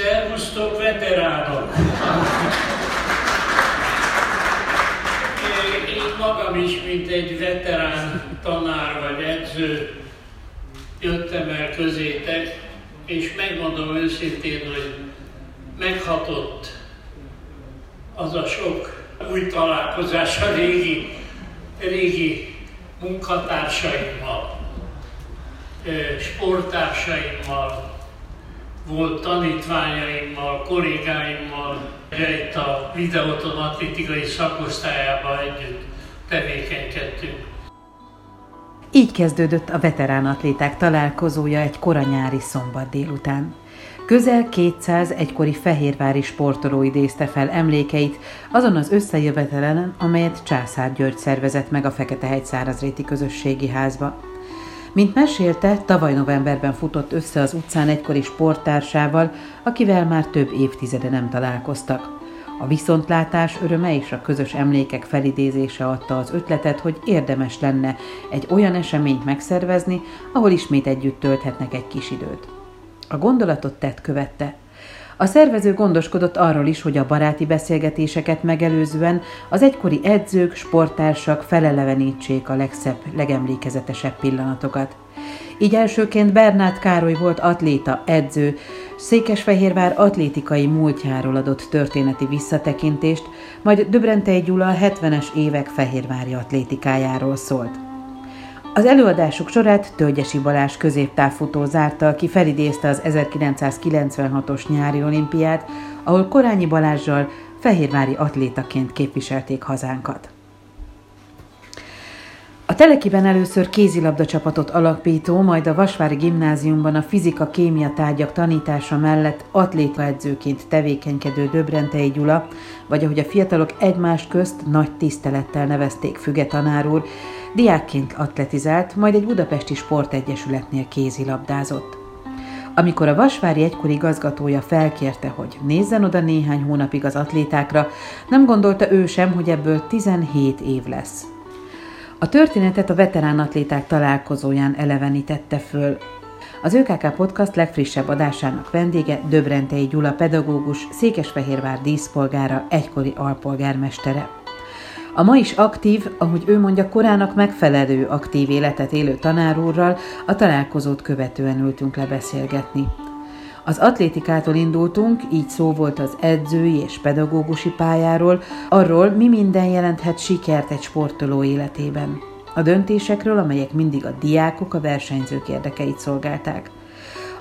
Szervusztok, veteránok! Én magam is, mint egy veterán tanár vagy edző, jöttem el közétek, és megmondom őszintén, hogy meghatott az a sok új találkozás a régi munkatársaimmal, sporttársaimmal, volt tanítványaimmal, kollégáimmal, itt a Videoton atlétikai szakosztályában együtt tevékenykedtünk. Így kezdődött a veterán atléták találkozója egy kora nyári szombat délután. Közel 200 egykori fehérvári sportoló idézte fel emlékeit azon az összejövetelen, amelyet Császár György szervezett meg a Feketehegy-Szárazréti Közösségi Házba. Mint mesélte, tavaly novemberben futott össze az utcán egykori sporttársával, akivel már több évtizede nem találkoztak. A viszontlátás öröme és a közös emlékek felidézése adta az ötletet, hogy érdemes lenne egy olyan eseményt megszervezni, ahol ismét együtt tölthetnek egy kis időt. A gondolatot tett követte. A szervező gondoskodott arról is, hogy a baráti beszélgetéseket megelőzően az egykori edzők, sporttársak felelevenítsék a legszebb, legemlékezetesebb pillanatokat. Így elsőként Bernát Károly volt atléta, edző, Székesfehérvár atlétikai múltjáról adott történeti visszatekintést, majd Döbrentei Gyula a 70-es évek fehérvári atlétikájáról szólt. Az előadásuk sorát Tölgyesi Balázs középtávfutó zárta, aki felidézte az 1996-os nyári olimpiát, ahol Korányi Balázssal fehérvári atlétaként képviselték hazánkat. A Telekiben először kézilabda csapatot alapító, majd a Vasvári gimnáziumban a fizika-kémia tárgyak tanítása mellett atlétaedzőként tevékenykedő Döbrentei Gyula, vagy ahogy a fiatalok egymás közt nagy tisztelettel nevezték Füge tanár úr, diákként atletizált, majd egy budapesti sportegyesületnél kézilabdázott. Amikor a Vasvári egykori igazgatója felkérte, hogy nézzen oda néhány hónapig az atlétákra, nem gondolta ő sem, hogy ebből 17 év lesz. A történetet a veterán atléták találkozóján elevenítette föl. Az ÖKK Podcast legfrissebb adásának vendége Döbrentei Gyula pedagógus, Székesfehérvár díszpolgára, egykori alpolgármestere. A ma is aktív, ahogy ő mondja, korának megfelelő aktív életet élő tanár úrral a találkozót követően ültünk le beszélgetni. Az atlétikától indultunk, így szó volt az edzői és pedagógusi pályáról, arról, mi minden jelenthet sikert egy sportoló életében. A döntésekről, amelyek mindig a diákok, a versenyzők érdekeit szolgálták.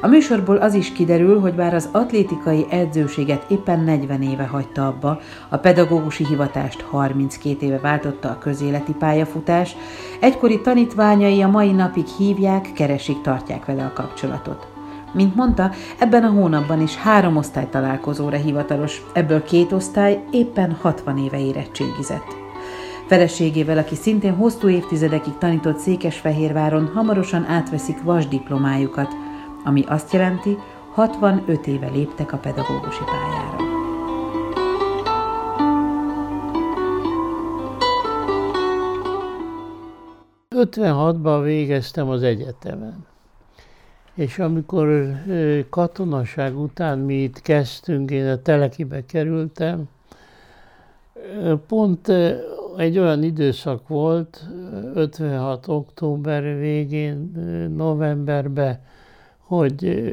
A műsorból az is kiderül, hogy bár az atlétikai edzőséget éppen 40 éve hagyta abba, a pedagógusi hivatást 32 éve váltotta a közéleti pályafutás, egykori tanítványai a mai napig hívják, keresik, tartják vele a kapcsolatot. Mint mondta, ebben a hónapban is 3 osztálytalálkozóra hivatalos, ebből 2 osztály éppen 60 éve érettségizett. Feleségével, aki szintén hosszú évtizedekig tanított Székesfehérváron, hamarosan átveszik vasdiplomájukat, ami azt jelenti, 65 éve léptek a pedagógusi pályára. '56-ban végeztem az egyetemen. És amikor katonaság után mi itt kezdtünk, én a Telekibe kerültem, pont egy olyan időszak volt, 56. október végén, novemberben, hogy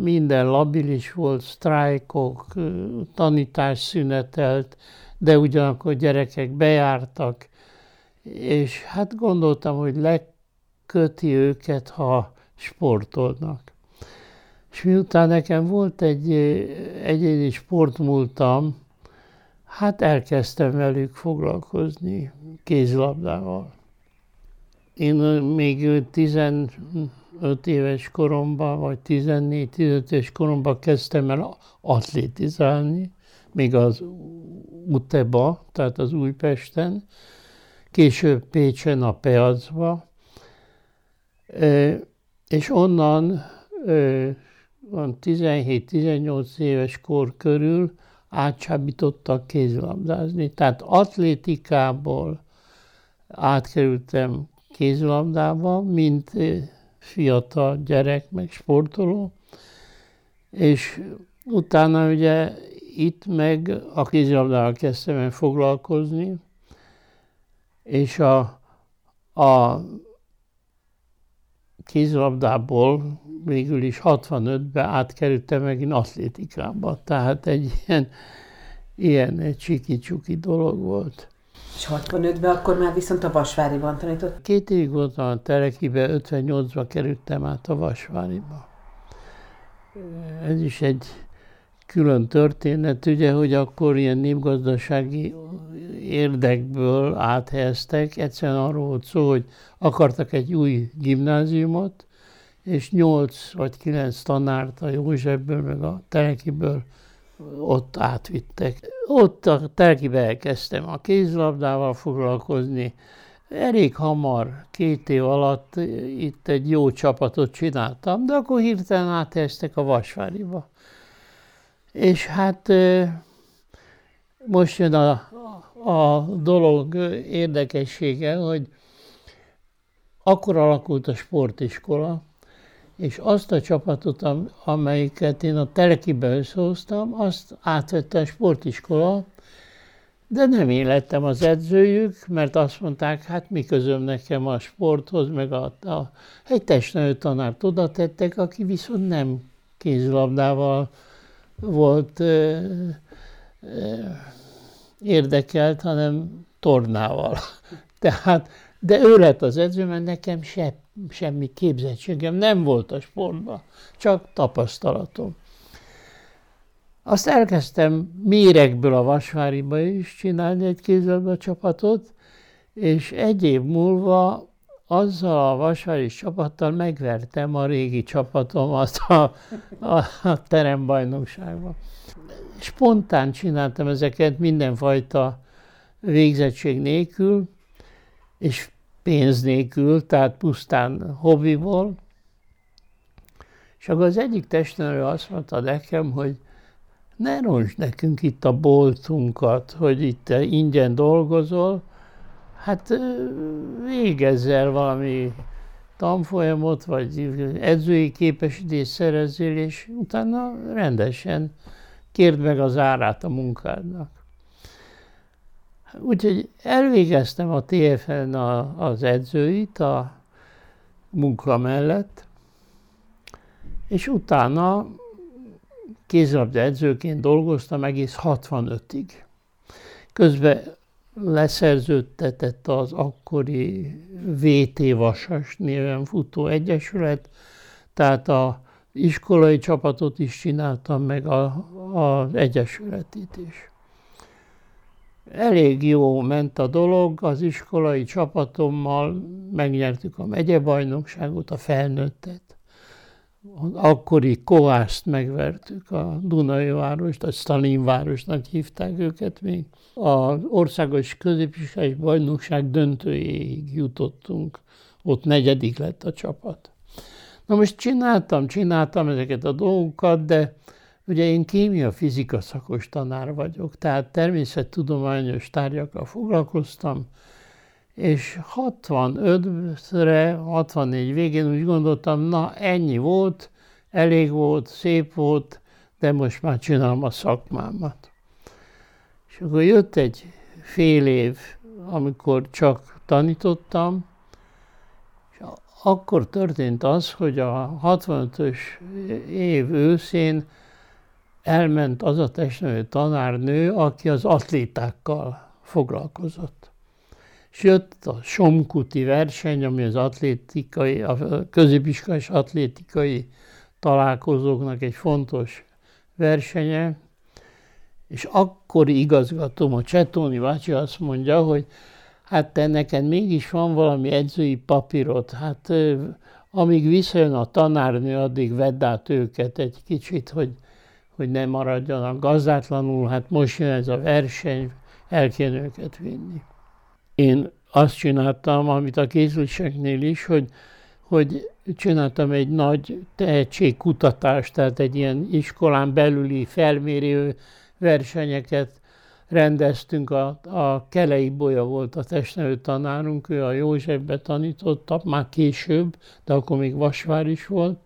minden labilis volt, sztrájkok, tanítás szünetelt, de ugyanakkor gyerekek bejártak, és hát gondoltam, hogy leköti őket, ha sportolnak. És miután nekem volt egy egyéni sportmúltam, hát elkezdtem velük foglalkozni kézilabdával. Én még 15 éves koromban, vagy 14-15 éves koromban kezdtem el atlétizálni, még az UTE-ba, tehát az Újpesten, később Pécsen a Peacba. És onnan 17-18 éves kor körül átcsábítottak kézilabdázni. Tehát atlétikából átkerültem kézilabdába, mint fiatal gyerek, meg sportoló, és Utána ugye itt meg a kézilabdával kezdtem el foglalkozni, és a kézilabdából végül is 65-ben átkerültem megint atlétikába. Tehát egy ilyen csiki-csuki dolog volt. És 65-ben akkor már viszont a Vasváriban tanított? 2 évig voltam a Telekibe, 58-ban kerültem át a Vasváriba. Ez is egy külön történet, ugye, hogy akkor ilyen népgazdasági érdekből áthelyeztek. Egyszerűen arról volt szó, hogy akartak egy új gimnáziumot, és 8 vagy 9 tanárt a Józsefből, meg a Telekiből ott átvittek. Ott a Telekibe elkezdtem a kézilabdával foglalkozni. Elég hamar, 2 év alatt itt egy jó csapatot csináltam, de akkor hirtelen áthelyeztek a Vasváriba. És hát most jön a dolog érdekessége, hogy akkor alakult a sportiskola, és azt a csapatot, amelyiket én a Telekibe összehoztam, azt átvette a sportiskola, de nem én lettem az edzőjük, mert azt mondták, hát mi közöm nekem a sporthoz, meg egy testnevelő tanárt oda tettek, aki viszont nem kézilabdával volt érdekelt, hanem tornával. Tehát, de ő lett az edző, mert nekem semmi képzettségem nem volt a sportban, csak tapasztalatom. Azt elkezdtem méregből a Vasváriba is csinálni egy kézilabda csapatot, és 1 év múlva azzal a vasvári csapattal megvertem a régi csapatomat a terembajnokságban. Spontán csináltam ezeket mindenfajta végzettség nélkül, és pénz nélkül, tehát pusztán hobbiból. És akkor az egyik testnevelő azt mondta nekem, hogy ne rontsd nekünk itt a boltunkat, hogy itt ingyen dolgozol, hát végezzel valami tanfolyamot, vagy edzői képesítést szerezzél, és utána rendesen kérd meg az árát a munkádnak. Úgyhogy elvégeztem a TFN az edzőit a munka mellett, és utána kézilabda edzőként dolgoztam egész 65-ig. Közben leszerződtetett az akkori VT Vasas néven futó egyesület, tehát az iskolai csapatot is csináltam, meg az egyesületét is. Elég jó ment a dolog, az iskolai csapatommal megnyertük a megyebajnokságot, a felnőttet. Akkori Kovást megvertük, a Dunai várost, a Stalinvárosnak hívták őket még. Az országos középiskolai bajnokság döntőjéig jutottunk, ott 4. lett a csapat. Na most csináltam ezeket a dolgokat, de ugye én kémia-fizika szakos tanár vagyok, tehát természettudományos tárgyakkal foglalkoztam, és 65-re, 64 végén úgy gondoltam, na ennyi volt, elég volt, szép volt, de most már csinálom a szakmámat. És akkor jött egy fél év, amikor csak tanítottam, és akkor történt az, hogy a 65-ös év őszén elment az a testnevelő tanárnő, aki az atlétákkal foglalkozott. És jött a Somkuti verseny, ami az atlétikai, a középiskolai és atlétikai találkozóknak egy fontos versenye, és akkori igazgatóm, a Csetóni bácsi azt mondja, hogy hát te neked mégis van valami edzői papírod, hát amíg visszajön a tanárnő, addig vedd át őket egy kicsit, hogy ne maradjanak gazdátlanul, hát most jön ez a verseny, el kéne őket vinni. Én azt csináltam, amit a kézüléseknél is, hogy csináltam egy nagy tehetségkutatást, tehát egy ilyen iskolán belüli felmérő versenyeket rendeztünk. A Kelei Bolya volt a testnevelő tanárunk, ő a Józsefbe tanította, már később, de akkor még Vasvár is volt,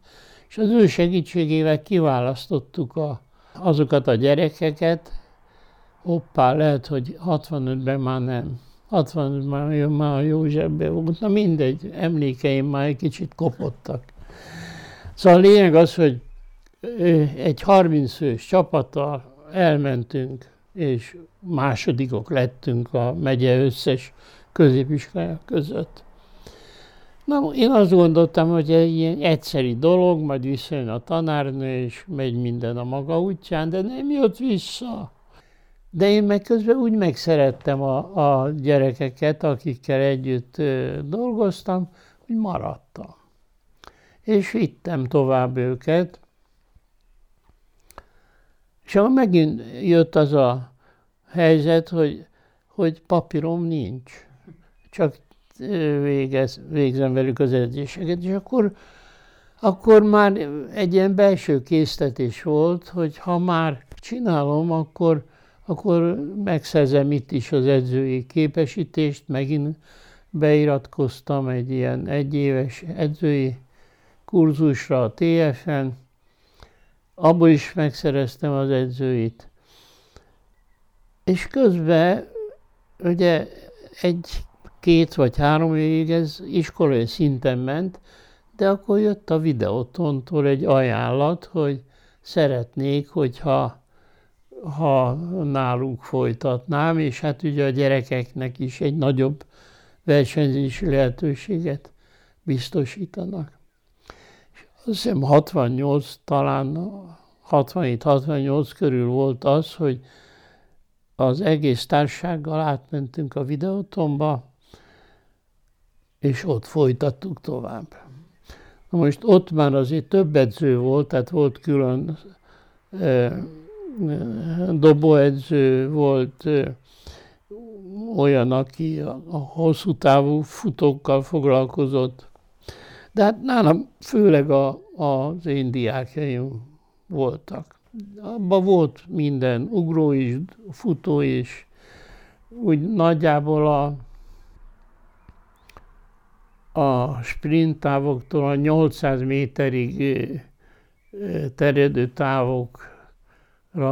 és az ő segítségével kiválasztottuk a azokat a gyerekeket, hoppá, lehet, hogy 65-ben már nem. 65-ben már a Józsefben volt, na mindegy, emlékeim már egy kicsit kopottak. Szóval a lényeg az, hogy egy 30 fős csapattal elmentünk, és másodikok lettünk a megye összes középiskolája között. Na, én azt gondoltam, hogy egy ilyen egyszeri dolog, majd visszajön a tanárnő, és megy minden a maga útján, de nem jött vissza. De én meg közben úgy megszerettem a gyerekeket, akikkel együtt dolgoztam, hogy maradtam. És vittem tovább őket. És akkor megint jött az a helyzet, hogy papírom nincs, csak végzem velük az edzéseket, és akkor már egy ilyen belső késztetés volt, hogy ha már csinálom, akkor megszerzem itt is az edzői képesítést, megint beiratkoztam egy ilyen egyéves edzői kurzusra a TF-en, abból is megszereztem az edzőit. És közben ugye két vagy három évig ez iskolai szinten ment, de akkor jött a Videotontól egy ajánlat, hogy szeretnék, hogyha náluk folytatnám, és hát ugye a gyerekeknek is egy nagyobb versenyzési lehetőséget biztosítanak. És azt hiszem 67-68 körül volt az, hogy az egész társasággal átmentünk a Videotonba, és ott folytattuk tovább. Na most ott már azért több edző volt, tehát volt külön dobóedző, volt olyan, aki a hosszú távú futókkal foglalkozott. De hát nálam főleg az én diákjaim voltak. Abban volt minden, ugró is, futó is, úgy nagyjából a sprint távoktól a 800 méterig terjedő távokra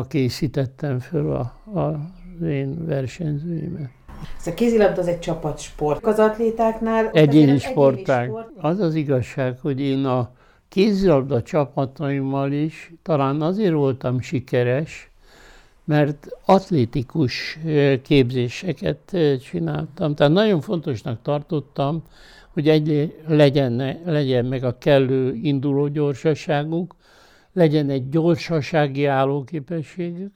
készítettem föl az én versenyzőimet. Ez a kézilabda az egy csapatsport az atlétáknál? Egyéni sportág. Az az igazság, hogy én a kézilabda csapataimmal is talán azért voltam sikeres, mert atlétikus képzéseket csináltam. Tehát nagyon fontosnak tartottam, hogy legyen meg a kellő induló gyorsaságuk, legyen egy gyorsasági állóképességük,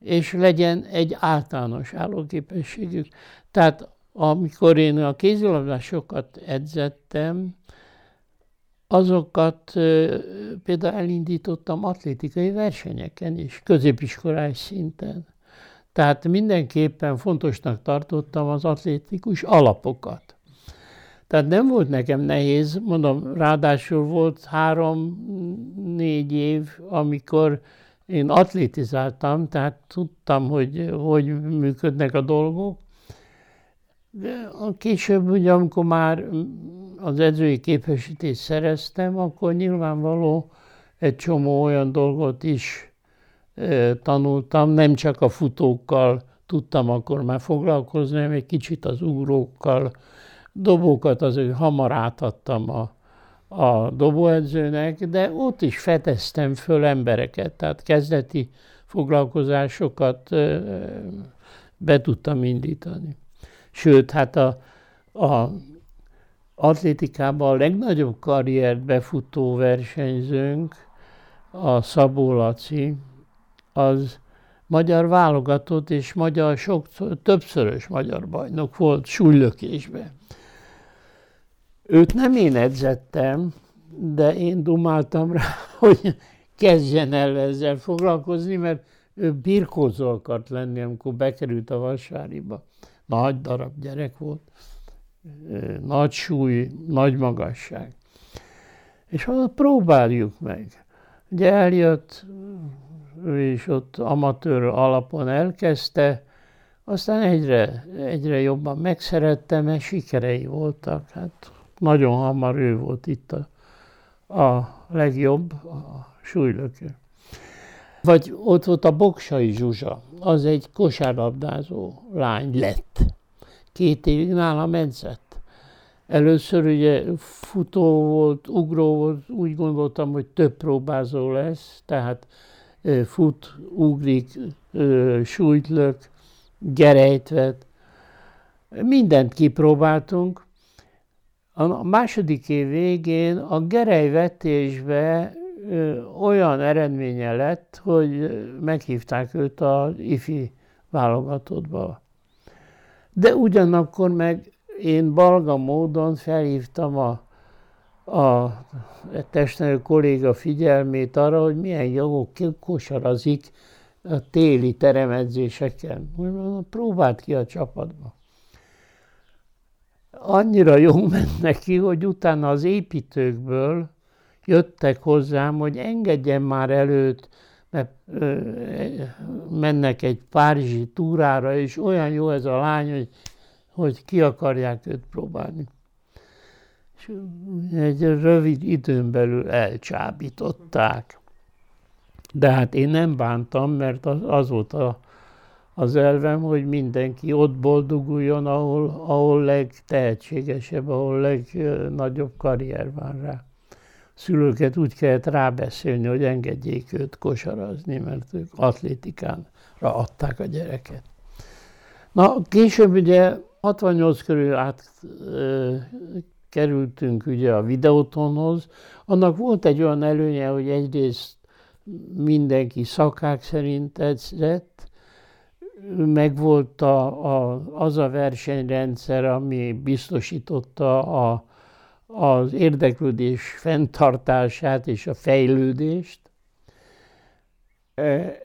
és legyen egy általános állóképességük. Tehát amikor én a kézilabdásokat edzettem, azokat például elindítottam atlétikai versenyeken is, középiskolás szinten. Tehát mindenképpen fontosnak tartottam az atlétikus alapokat. Tehát nem volt nekem nehéz, mondom, ráadásul volt 3-4 év, amikor én atlétizáltam, tehát tudtam, hogy működnek a dolgok. De később, ugye, amikor már az edzői képesítést szereztem, akkor nyilvánvaló egy csomó olyan dolgot is tanultam, nem csak a futókkal tudtam akkor már foglalkozni, hanem egy kicsit az ugrókkal. Dobókat azért hamar átadtam a dobóedzőnek, de ott is fedeztem föl embereket, tehát kezdeti foglalkozásokat be tudtam indítani. Sőt, hát az atlétikában a legnagyobb karriert befutó versenyzőnk, a Szabó Laci, az magyar válogatott és többszörös magyar bajnok volt súlylökésben. Őt nem én edzettem, de én dumáltam rá, hogy kezdjen el ezzel foglalkozni, mert ő birkózó akart lenni, amikor bekerült a Vasváriba. Nagy darab gyerek volt, nagy súly, nagy magasság. És próbáljuk meg. Ugye eljött, ő is ott amatőr alapon elkezdte, aztán egyre jobban megszerettem, mert sikerei voltak. Hát nagyon hamar ő volt itt a legjobb a súlylökő. Vagy ott volt a Boksai Zsuzsa, az egy kosárlabdázó lány lett. 2 évig nálam edzett. Először ugye futó volt, ugró volt, úgy gondoltam, hogy több próbázó lesz, tehát fut, ugrik, sújtlök, gerejtvet, mindent kipróbáltunk. A második év végén a gerejvetésbe olyan eredménye lett, hogy meghívták őt az ifi válogatottba. De ugyanakkor meg én balga módon felhívtam a testnevelő kolléga figyelmét arra, hogy milyen jogok kosarazik a téli teremedzéseken. Úgyhogy próbált ki a csapatba. Annyira jó ment neki, hogy utána az építőkből jöttek hozzám, hogy engedjen már előtt, mert mennek egy párizsi túrára, és olyan jó ez a lány, hogy ki akarják őt próbálni. És egy rövid időn belül elcsábították. De hát én nem bántam, mert az volt az elvem, hogy mindenki ott boldoguljon, ahol legtehetségesebb, ahol legnagyobb karrier van rá. Szülőket úgy kellett rábeszélni, hogy engedjék őt kosarazni, mert ők atlétikánra adták a gyereket. Na, később ugye 68 körül kerültünk ugye a Videotonhoz. Annak volt egy olyan előnye, hogy egyrészt mindenki szakák szerint edzett, meg volt az a versenyrendszer, ami biztosította az érdeklődés fenntartását és a fejlődést.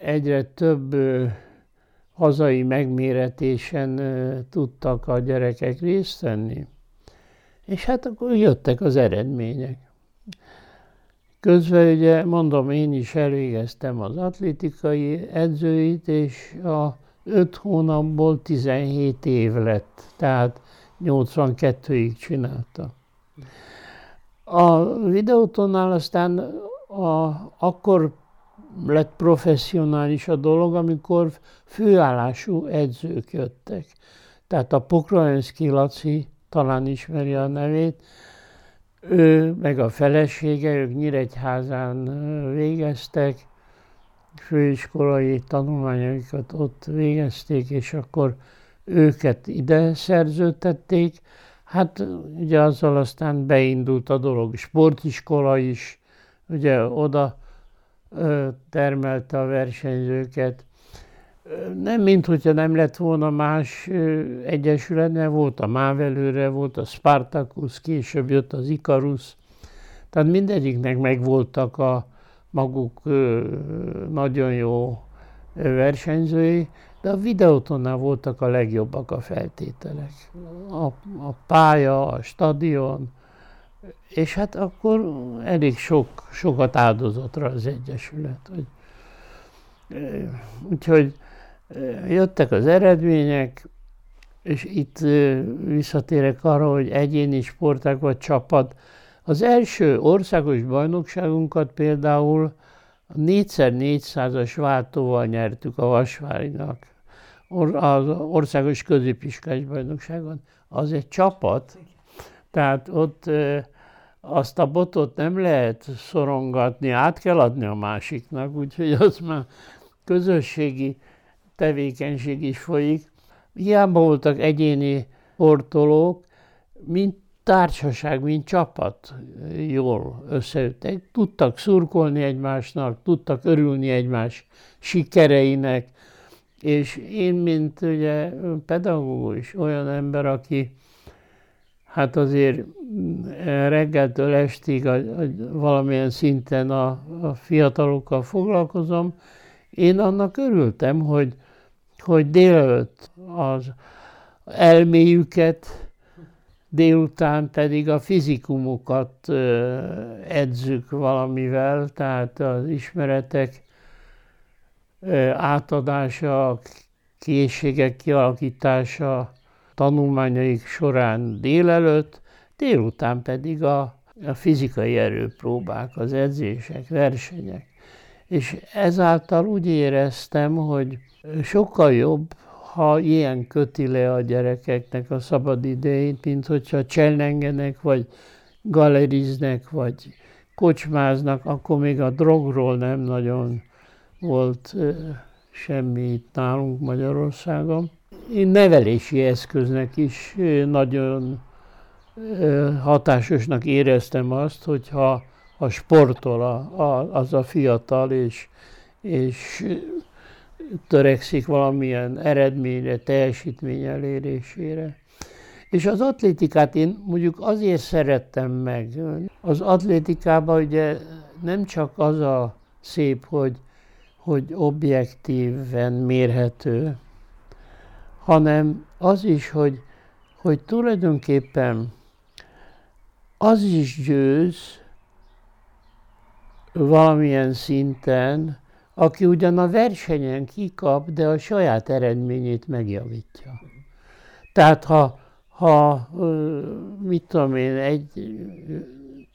Egyre több hazai megméretésen tudtak a gyerekek részt venni. És hát akkor jöttek az eredmények. Közben ugye, mondom, én is elvégeztem az atlétikai edzőit, és 5 hónapból 17 év lett, tehát 82-ig csinálta. A Videotonnál aztán akkor lett professzionális a dolog, amikor főállású edzők jöttek. Tehát a Pokroenszky Laci, talán ismeri a nevét, ő meg a felesége, ők Nyíregyházán végeztek, főiskolai tanulmányaikat ott végezték, és akkor őket ide szerződtették. Hát ugye azzal aztán beindult a dolog. Sportiskola is, ugye oda termelte a versenyzőket. Nem minthogyha nem lett volna más egyesület, mert volt a Mávelőre, volt a Spartacus, később jött az Ikarus. Tehát mindegyiknek megvoltak a maguk nagyon jó versenyzői, de a Videotonnál voltak a legjobbak a feltételek. A pálya, a stadion, és hát akkor elég sokat áldozatra az egyesület. Úgyhogy jöttek az eredmények, és itt visszatérek arra, hogy egyéni sportág vagy csapat. Az első országos bajnokságunkat például 4x400-as váltóval nyertük a Vasvárinak az országos középiskolás bajnokságon. Az egy csapat, tehát ott azt a botot nem lehet szorongatni, át kell adni a másiknak, úgyhogy az már közösségi tevékenység is folyik. Hiába voltak egyéni sportolók, mint társaság, mint csapat jól összeüttek. Tudtak szurkolni egymásnak, tudtak örülni egymás sikereinek, és én, mint ugye pedagógus, olyan ember, aki hát azért reggeltől estig valamilyen szinten a fiatalokkal foglalkozom, én annak örültem, hogy délelőtt az elméjüket, délután pedig a fizikumukat edzük valamivel, tehát az ismeretek átadása, a készségek kialakítása tanulmányaik során délelőtt, délután pedig a fizikai erőpróbák, az edzések, versenyek. és ezáltal úgy éreztem, hogy sokkal jobb, ha ilyen köti le a gyerekeknek a szabad idejét, mint hogyha csellengenek, vagy galeriznek, vagy kocsmáznak, akkor még a drogról nem nagyon volt semmi itt nálunk Magyarországon. Én nevelési eszköznek is nagyon hatásosnak éreztem azt, hogyha a sportol az a fiatal, és törekszik valamilyen eredményre, teljesítmény elérésére. És az atlétikát én mondjuk azért szerettem meg. Az atlétikában ugye nem csak az a szép, hogy objektíven mérhető, hanem az is, hogy tulajdonképpen az is győz valamilyen szinten, aki ugyan a versenyen kikap, de a saját eredményét megjavítja. Tehát ha mit tudom én, egy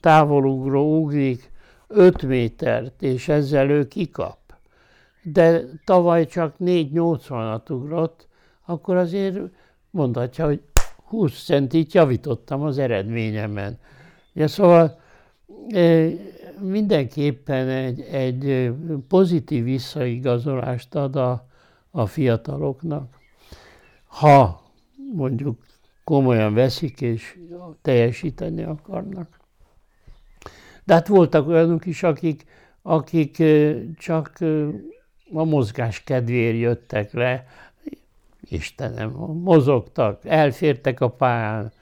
távolugró ugrik 5 métert, és ezzel ő kikap, de tavaly csak 4,80-at ugrott, akkor azért mondhatja, hogy 20 centit javítottam az eredményemen. Ja, szóval mindenképpen egy pozitív visszaigazolást ad a fiataloknak, ha mondjuk komolyan veszik és teljesíteni akarnak. De hát voltak olyanok is, akik csak a mozgás kedvéért jöttek le, Istenem, mozogtak, elfértek a pályán,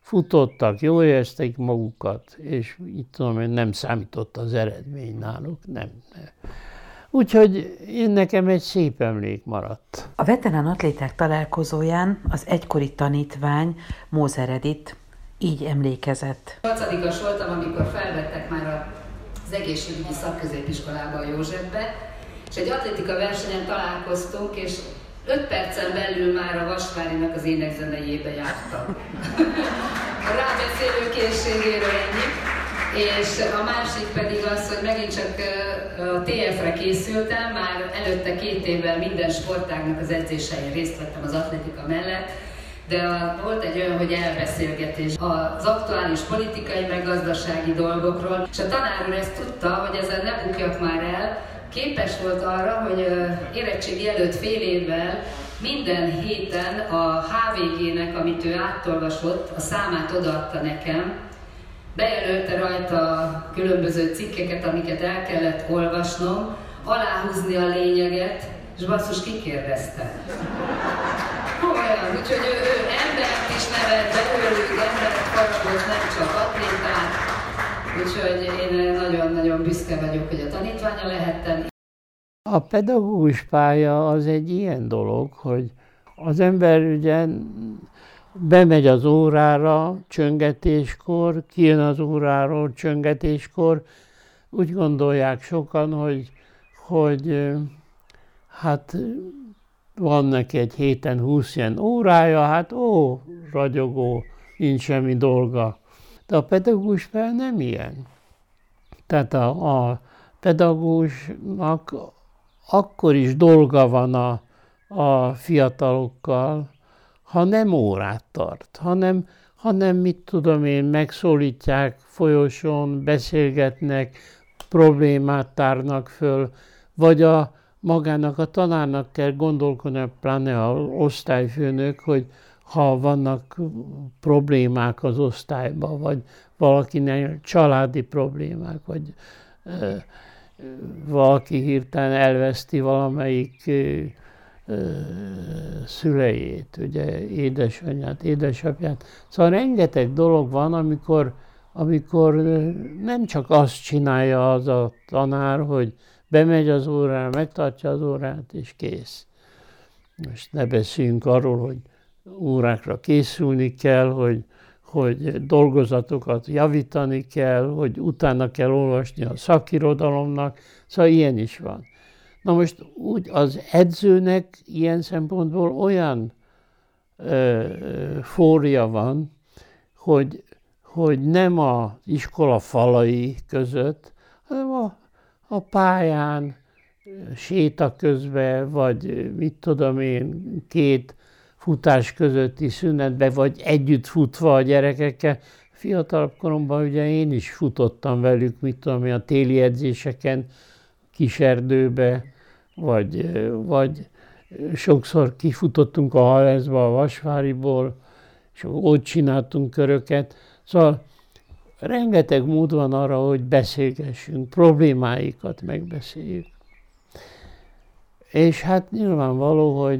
futottak, jól érezték magukat, és így tudom, én nem számított az eredmény náluk, nem. Úgyhogy nekem egy szép emlék maradt. A veterán atléták találkozóján az egykori tanítvány, Mózer Edit így emlékezett. 8-as voltam, amikor felvettek már az egészségügyi szakközépiskolába, a Józsefbe, és egy atlétika versenyen találkoztunk, és 5 percen belül már a Vasvárinak az énekzenejébe jártam. A rábeszélő készségéről ennyit, és a másik pedig az, hogy megint csak a TF-re készültem, már előtte 2 évvel minden sportágnak az edzésein részt vettem az atlétika mellett, de volt egy olyan, hogy elbeszélgetés az aktuális politikai meg gazdasági dolgokról, és a tanár úr ezt tudta, hogy ezzel ne bukjak már el, képes volt arra, hogy érettségi előtt fél évvel minden héten a HVG-nek, amit ő átolvasott, a számát odaadta nekem, bejelölte rajta különböző cikkeket, amiket el kellett olvasnom, aláhúzni a lényeget, és basszus kikérdezte. Olyan, úgyhogy ő embert is nevelt, belőlük embert kapcsolt, nem csak atlétát. Úgyhogy én nagyon-nagyon büszke vagyok, hogy a tanítványa lehettem. A pedagógus pálya az egy ilyen dolog, hogy az ember ugye bemegy az órára csöngetéskor, kijön az óráról csöngetéskor. Úgy gondolják sokan, hogy hát van neki egy héten 20 ilyen órája, hát ragyogó, nincs semmi dolga. De a pedagógus például nem ilyen. Tehát a pedagógusnak akkor is dolga van a fiatalokkal, ha nem órát tart, hanem mit tudom én, megszólítják folyosón, beszélgetnek, problémát tárnak föl, vagy magának a tanárnak kell gondolkodni, pláne az osztályfőnök, hogy ha vannak problémák az osztályban, vagy valakinek családi problémák, vagy valaki hirtelen elveszti valamelyik szülejét, ugye édesanyját, édesapját. Szóval rengeteg dolog van, amikor nem csak azt csinálja az a tanár, hogy bemegy az órára, megtartja az órát, és kész. Most ne beszéljünk arról, hogy órákra készülni kell, hogy dolgozatokat javítani kell, hogy utána kell olvasni a szakirodalomnak, szóval ilyen is van. Na most úgy az edzőnek ilyen szempontból olyan fória van, hogy nem az iskola falai között, hanem a pályán, séta közben, vagy mit tudom én, két futás közötti szünetbe, vagy együtt futva a gyerekekkel. Fiatalabb koromban ugye én is futottam velük, mit tudom én, a téli edzéseken, kiserdőbe, vagy sokszor kifutottunk a Haleszba, a Vasváriból, és ott csináltunk köröket. Szóval rengeteg mód van arra, hogy beszélgessünk, problémáikat megbeszéljük. És hát nyilvánvaló,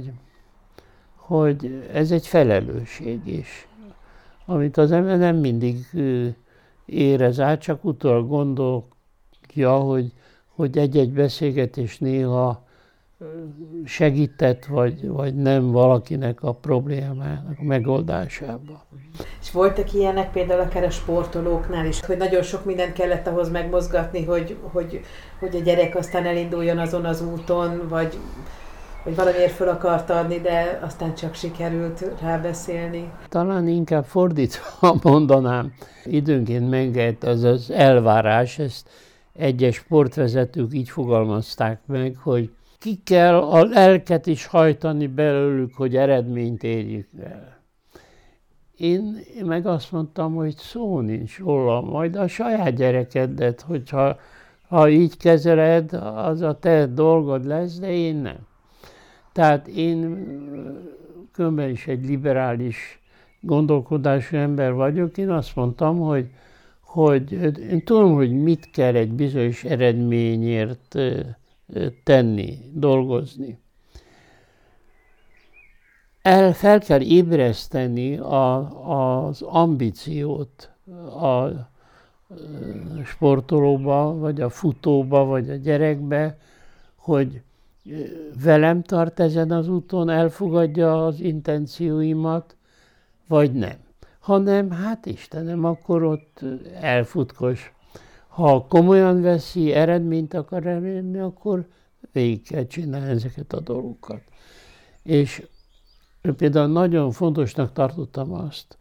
hogy ez egy felelősség is, amit az ember nem mindig érez át, csak utólag gondolja, hogy egy-egy beszélgetés néha segített, vagy nem valakinek a problémának a megoldásába. És voltak ilyenek például akár a sportolóknál is, hogy nagyon sok mindent kellett ahhoz megmozgatni, hogy a gyerek aztán elinduljon azon az úton, vagy valamiért föl akart adni, de aztán csak sikerült rábeszélni. Talán inkább fordítva mondanám, időnként megállt az elvárás, ezt egyes sportvezetők így fogalmazták meg, hogy ki kell a lelket is hajtani belőlük, hogy eredményt érjük el. Én meg azt mondtam, hogy szó nincs róla, majd a saját gyerekedet, hogyha így kezeled, az a te dolgod lesz, de én nem. Tehát én különben is egy liberális gondolkodású ember vagyok, én azt mondtam, hogy én tudom, hogy mit kell egy bizonyos eredményért tenni, dolgozni. Fel kell ébreszteni az ambíciót a sportolóba, vagy a futóba, vagy a gyerekbe, hogy velem tart ezen az úton, elfogadja az intencióimat, vagy nem. Ha nem, hát Istenem, akkor ott elfutkos. Ha komolyan veszi, eredményt akar elérni, akkor végig kell csinálni ezeket a dolgokat. És például nagyon fontosnak tartottam azt.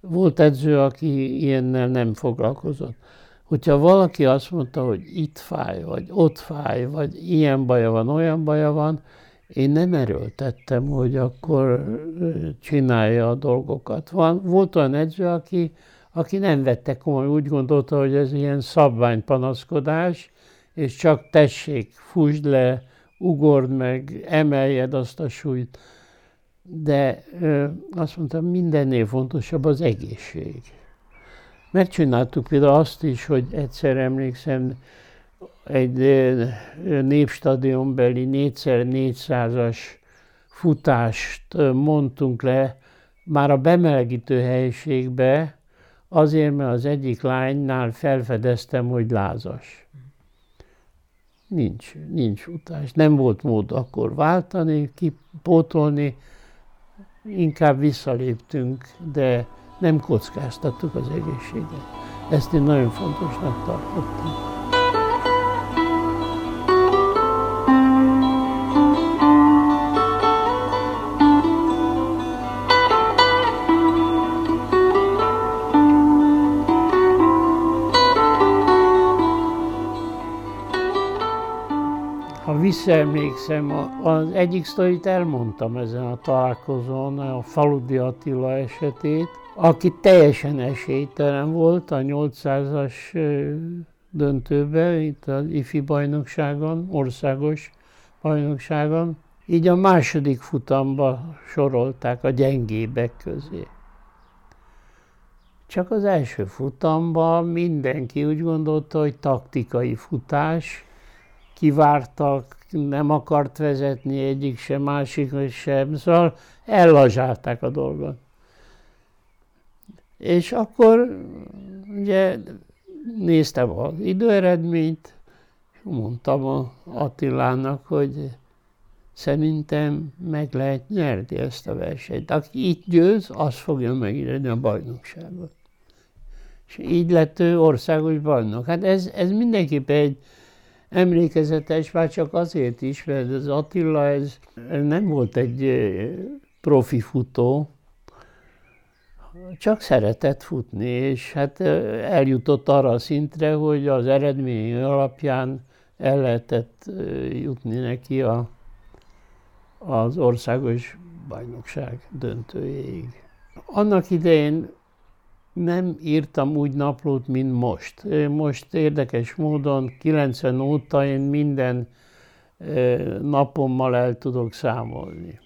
Volt edző, aki ilyennel nem foglalkozott. Hogyha valaki azt mondta, hogy itt fáj, vagy ott fáj, vagy ilyen baja van, olyan baja van, én nem erőltettem, hogy akkor csinálja a dolgokat. Volt olyan edző, aki nem vette komolyan, úgy gondolta, hogy ez ilyen szabványpanaszkodás, és csak tessék, fúsd le, ugord meg, emeljed azt a súlyt. De azt mondtam, mindennél fontosabb az egészség. Megcsináltuk például azt is, hogy egyszer emlékszem, egy népstadionbeli 4x400-as futást mondtunk le már a bemelegítő helyiségbe, azért, mert az egyik lánynál felfedeztem, hogy lázas. Nincs futás. Nem volt mód akkor váltani, kipótolni, inkább visszaléptünk, de nem kockáztattuk az egészséget. Ezt én nagyon fontosnak tartottam. Visszaemlékszem, az egyik sztorit elmondtam ezen a találkozón, a Faludi Attila esetét, aki teljesen esélytelen volt a 800-as döntőben, itt az ifi bajnokságon, országos bajnokságon. Így a második futamba sorolták a gyengébbek közé. Csak az első futamban mindenki úgy gondolta, hogy taktikai futás, kivártak, nem akart vezetni egyik se, másik sem, szóval ellazsálták a dolgot. És akkor ugye néztem az időeredményt, mondtam Attilának, hogy szerintem meg lehet nyerni ezt a versenyt. Aki itt győz, az fogja megnyerni a bajnokságot. És így lett ő országos bajnok. Hát ez mindenképpen egy emlékezetes, már csak azért is, mert az Attila nem volt egy profi futó, csak szeretett futni, és hát eljutott arra a szintre, hogy az eredmény alapján el lehetett jutni neki az országos bajnokság döntőjéig. Annak idején nem írtam úgy naplót, mint most. Most érdekes módon 90 óta én minden napommal el tudok számolni.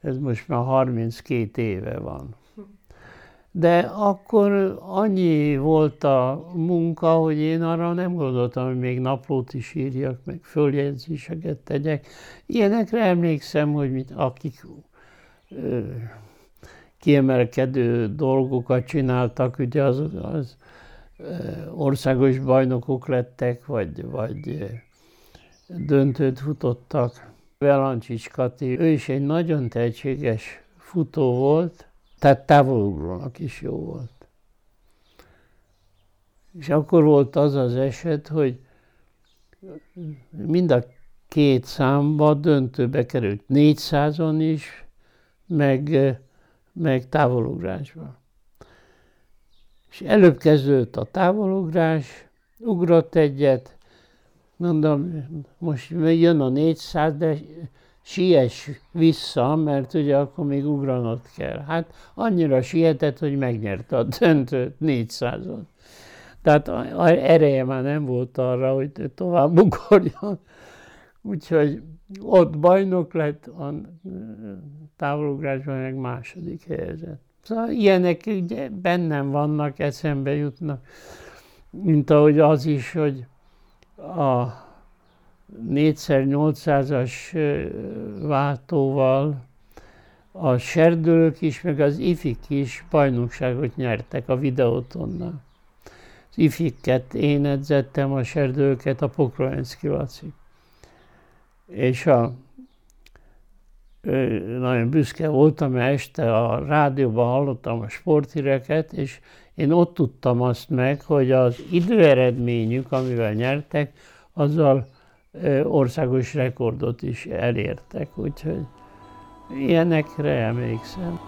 Ez most már 32 éve van. De akkor annyi volt a munka, hogy én arra nem gondoltam, hogy még naplót is írjak, meg följegyzéseket tegyek. Ilyenekre emlékszem, hogy akik kiemelkedő dolgokat csináltak, ugye az országos bajnokok lettek, vagy döntőt futottak. Valancsics Kati, ő is egy nagyon tehetséges futó volt, tehát távolugrónak is jó volt. És akkor volt az az eset, hogy mind a két számba döntőbe került, 400-on is, meg távolugrásban. És előbb kezdődött a távolugrás, ugrott egyet, mondom, most jön a 400, de siess vissza, mert ugye akkor még ugranod kell. Hát annyira sietett, hogy megnyerte a döntőt 400-on. Tehát ereje már nem volt arra, hogy tovább ugorjon. Úgyhogy ott bajnok lett, a távolugrásban meg második helyezett. Szóval ilyenek ugye bennem vannak, eszembe jutnak, mint ahogy az is, hogy a 4x800-as váltóval a serdülők is, meg az ifik is bajnokságot nyertek a Videotonnal. Az ifiket én edzettem, a serdülőket a Pokroenszky Laci. És nagyon büszke voltam, mert este a rádióban hallottam a sporthíreket, és én ott tudtam azt meg, hogy az időeredményük, amivel nyertek, azzal országos rekordot is elértek, úgyhogy ilyenekre emlékszem.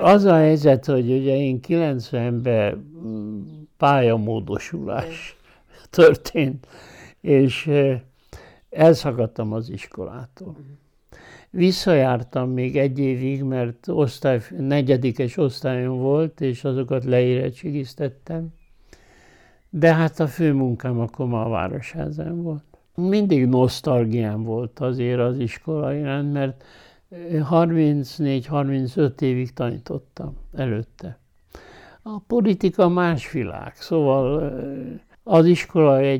Az a helyzet, hogy ugye én 90-ben pályamódosulás történt, és elszakadtam az iskolától. Visszajártam még egy évig, mert negyedikes osztályon volt, és azokat leérettségiztettem. De hát a főmunkám akkor már a Városházán volt. Mindig nosztalgiám volt azért az iskola iránt, mert 34-35 évig tanítottam előtte. A politika más világ, szóval az iskola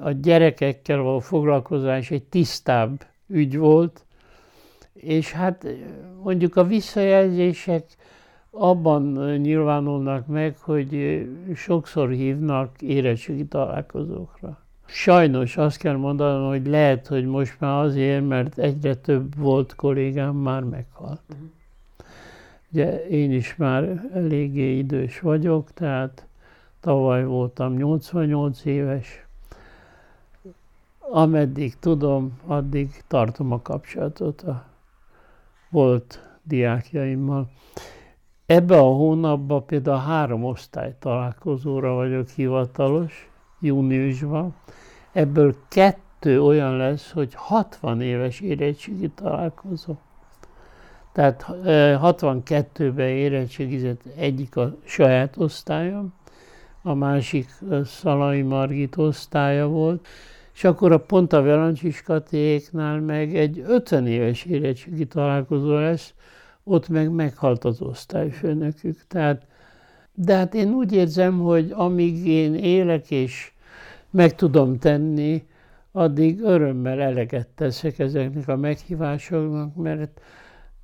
a gyerekekkel való foglalkozás egy tisztább ügy volt, és hát mondjuk a visszajelzések abban nyilvánulnak meg, hogy sokszor hívnak érettségi találkozókra. Sajnos azt kell mondanom, hogy lehet, hogy most már azért, mert egyre több volt kollégám már meghalt. Ugye én is már eléggé idős vagyok, tehát tavaly voltam 88 éves. Ameddig tudom, addig tartom a kapcsolatot a volt diákjaimmal. Ebben a hónapban például 3 osztálytalálkozóra vagyok hivatalos, júniusban, ebből 2 olyan lesz, hogy 60 éves érettségi találkozó. Tehát 62-ben érettségizett egyik a saját osztályom, a másik Szalai Margit osztálya volt, és akkor pont a Valancsics Katiéknál meg egy 50 éves érettségi találkozó lesz, ott meg meghalt az osztályfőnökük. De hát én úgy érzem, hogy amíg én élek és meg tudom tenni, addig örömmel eleget teszek ezeknek a meghívásoknak, mert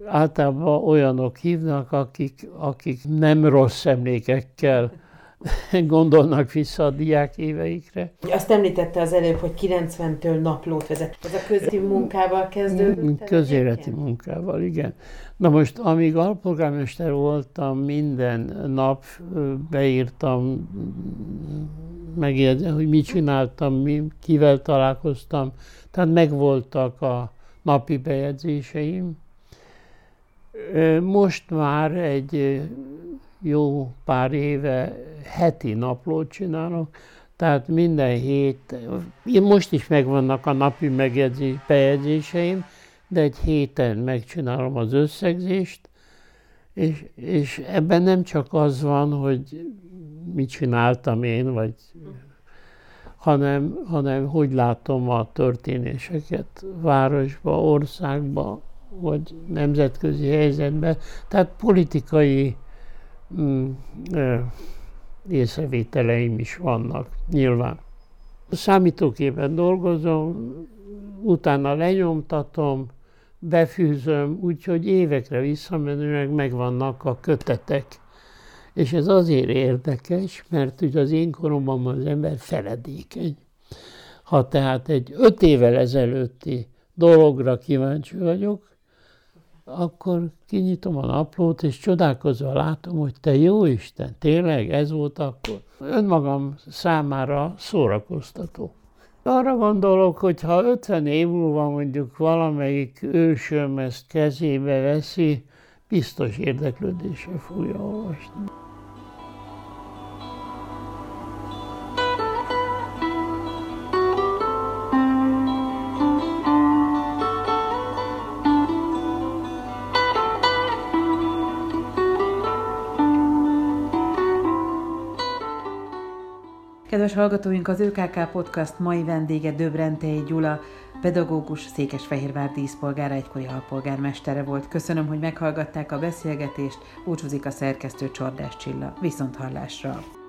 általában olyanok hívnak, akik nem rossz emlékekkel gondolnak vissza a diák éveikre. Azt említette az előbb, hogy 90-től naplót vezet. Ez a közéleti munkával kezdődött? Közéleti munkával, igen. Na most, amíg alpolgármester voltam, minden nap beírtam, megjegyzem, hogy mit csináltam, kivel találkoztam. Tehát megvoltak a napi bejegyzéseim. Most már egy jó pár éve heti naplót csinálok, tehát minden hét, most is megvannak a napi bejegyzéseim, de egy héten megcsinálom az összegzést, és ebben nem csak az van, hogy mit csináltam én, vagy, hanem hogy látom a történéseket városba, országba, vagy nemzetközi helyzetben, tehát politikai észrevételeim is vannak, nyilván. Számítógépen dolgozom, utána lenyomtatom, befűzöm, úgyhogy évekre visszamenőleg megvannak a kötetek. És ez azért érdekes, mert ugye az én koromban az ember feledékeny. Ha tehát egy 5 évvel ezelőtti dologra kíváncsi vagyok, akkor kinyitom a naplót, és csodálkozva látom, hogy te jó Isten, tényleg ez volt akkor. Önmagam számára szórakoztató. Arra gondolok, hogy ha 50 év múlva mondjuk valamelyik ősöm ezt kezébe veszi, biztos érdeklődéssel fogja olvasni. Kedves hallgatóink, az ÖKK Podcast mai vendége Döbrentei Gyula, pedagógus, Székesfehérvár díszpolgára, egykori alpolgármestere volt. Köszönöm, hogy meghallgatták a beszélgetést, búcsúzik a szerkesztő Csordás Csilla. Viszonthallásra!